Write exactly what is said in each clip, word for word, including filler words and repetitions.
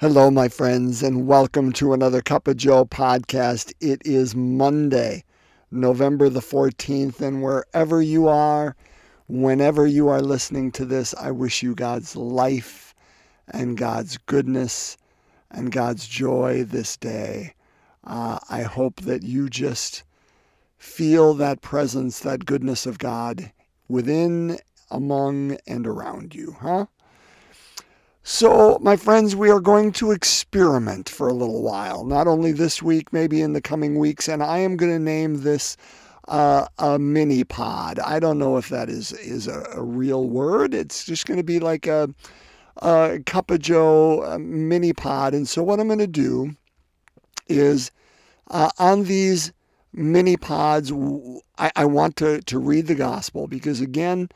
Hello, my friends, and welcome to another Cup of Joe podcast. It is Monday, November the fourteenth, and wherever you are, whenever you are listening to this, I wish you God's life and God's goodness and God's joy this day. Uh, I hope that you just feel that presence, that goodness of God within, among, and around you, huh? So, my friends, we are going to experiment for a little while, not only this week, maybe in the coming weeks, and I am going to name this uh, a mini pod. I don't know if that is, is a, a real word. It's just going to be like a, a Cup of Joe mini pod. And so what I'm going to do is uh, on these mini pods, I, I want to, to read the gospel because, again,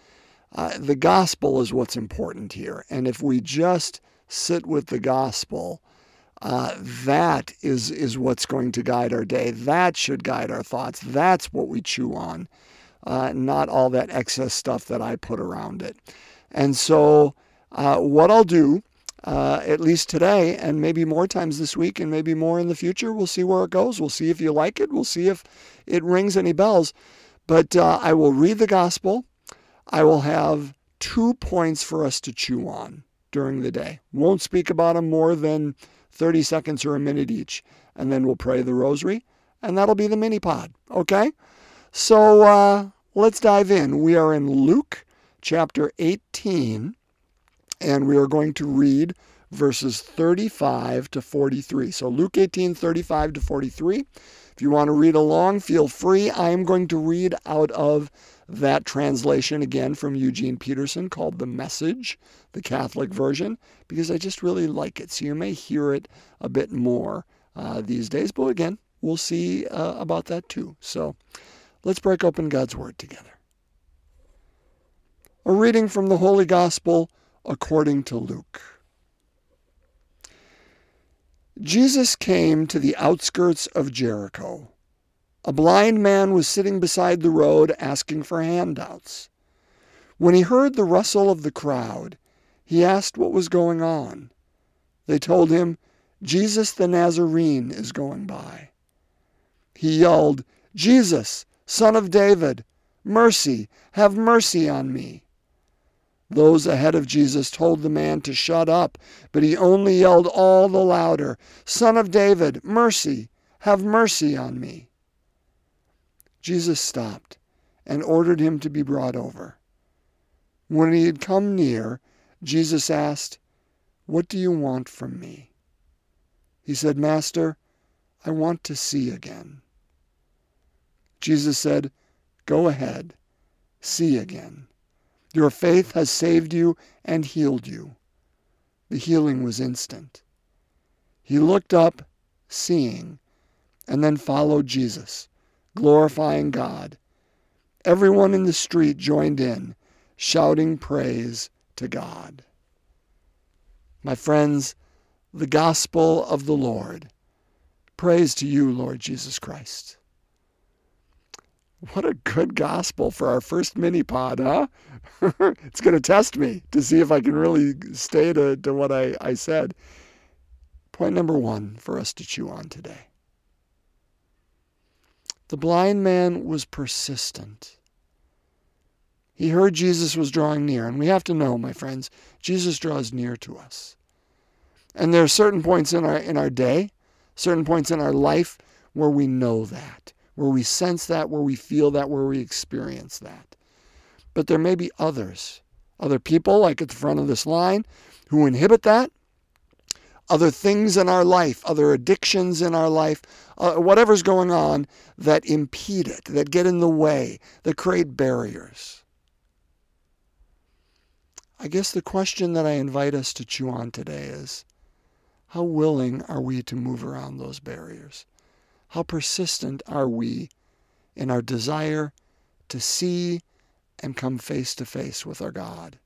Uh, the gospel is what's important here. And if we just sit with the gospel, uh, that is, is what's going to guide our day. That should guide our thoughts. That's what we chew on, uh, not all that excess stuff that I put around it. And so uh, what I'll do, uh, at least today, and maybe more times this week, and maybe more in the future, we'll see where it goes. We'll see if you like it. We'll see if it rings any bells. But uh, I will read the gospel. I will have two points for us to chew on during the day. Won't speak about them more than thirty seconds or a minute each. And then we'll pray the rosary, and that'll be the mini pod, okay? So uh, let's dive in. We are in Luke chapter eighteen, and we are going to read verses thirty-five to forty-three. So Luke eighteen, thirty-five to forty-three. If you want to read along, feel free. I'm going to read out of that translation again from Eugene Peterson called The Message, the Catholic version, because I just really like it. So you may hear it a bit more uh, these days. But again, we'll see uh, about that too. So let's break open God's Word together. A reading from the Holy Gospel according to Luke. Jesus came to the outskirts of Jericho. A blind man was sitting beside the road asking for handouts. When he heard the rustle of the crowd, he asked what was going on. They told him, "Jesus the Nazarene is going by." He yelled, "Jesus, Son of David, mercy, have mercy on me." Those ahead of Jesus told the man to shut up, but he only yelled all the louder, "Son of David, mercy, have mercy on me." Jesus stopped and ordered him to be brought over. When he had come near, Jesus asked, "What do you want from me?" He said, "Master, I want to see again." Jesus said, "Go ahead, see again. Your faith has saved you and healed you." The healing was instant. He looked up, seeing, and then followed Jesus, glorifying God. Everyone in the street joined in, shouting praise to God. My friends, the gospel of the Lord. Praise to you, Lord Jesus Christ. What a good gospel for our first mini-pod, huh? It's going to test me to see if I can really stay to, to what I, I said. Point number one for us to chew on today. The blind man was persistent. He heard Jesus was drawing near, and we have to know, my friends, Jesus draws near to us. And there are certain points in our in our day, certain points in our life where we know that, where we sense that, where we feel that, where we experience that. But there may be others, other people like at the front of this line who inhibit that, other things in our life, other addictions in our life, uh, whatever's going on that impede it, that get in the way, that create barriers. I guess the question that I invite us to chew on today is, how willing are we to move around those barriers? How persistent are we in our desire to see and come face to face with our God?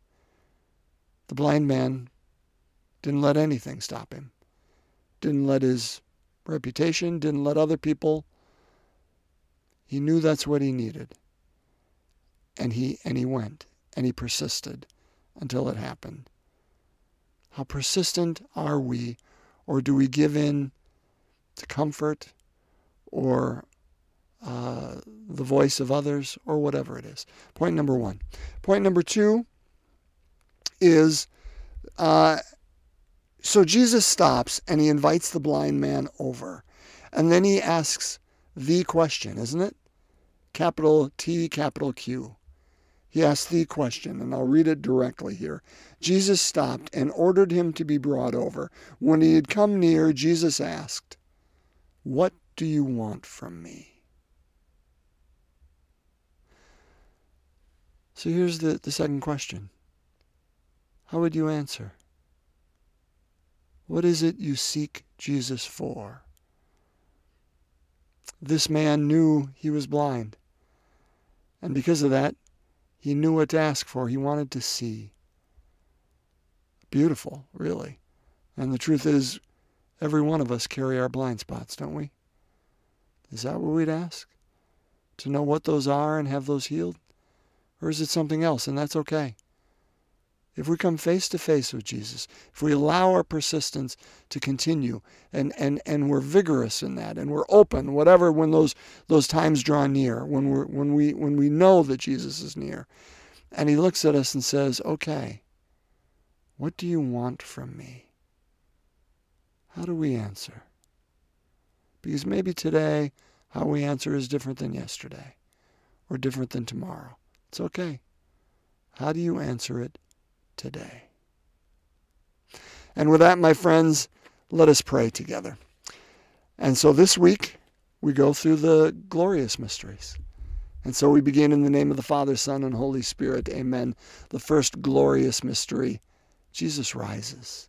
The blind man didn't let anything stop him. Didn't let his reputation, didn't let other people. He knew that's what he needed. And he and he went, and he persisted until it happened. How persistent are we Or do we give in to comfort or uh, the voice of others or whatever it is? Point number one. Point number two is, uh, so Jesus stops and he invites the blind man over. And then he asks the question, isn't it? Capital T, capital Q. He asked the question, and I'll read it directly here. Jesus stopped and ordered him to be brought over. When he had come near, Jesus asked, "What do you want from me?" So here's the, the second question. How would you answer? What is it you seek Jesus for? This man knew he was blind, and because of that, he knew what to ask for. He wanted to see. Beautiful, really. And the truth is, every one of us carry our blind spots, don't we? Is that what we'd ask? To know what those are and have those healed? Or is it something else? And that's okay. If we come face to face with Jesus, if we allow our persistence to continue, and, and, and we're vigorous in that, and we're open, whatever, when those those times draw near, when we when we when we know that Jesus is near, and he looks at us and says, "Okay, what do you want from me?" How do we answer? Because maybe today how we answer is different than yesterday, or different than tomorrow. It's okay. How do you answer it today? And with that, my friends, let us pray together. And so this week, we go through the glorious mysteries. And so we begin in the name of the Father, Son, and Holy Spirit. Amen. The first glorious mystery, Jesus rises.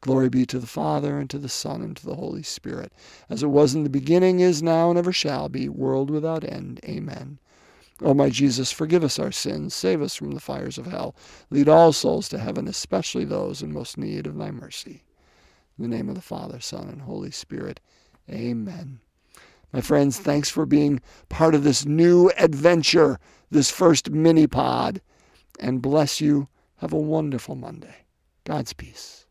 Glory be to the Father, and to the Son, and to the Holy Spirit, as it was in the beginning, is now, and ever shall be, world without end. Amen. O my Jesus, forgive us our sins, save us from the fires of hell, lead all souls to heaven, especially those in most need of thy mercy. In the name of the Father, Son, and Holy Spirit. Amen. My friends, thanks for being part of this new adventure, this first mini pod, and bless you. Have a wonderful Monday. God's peace.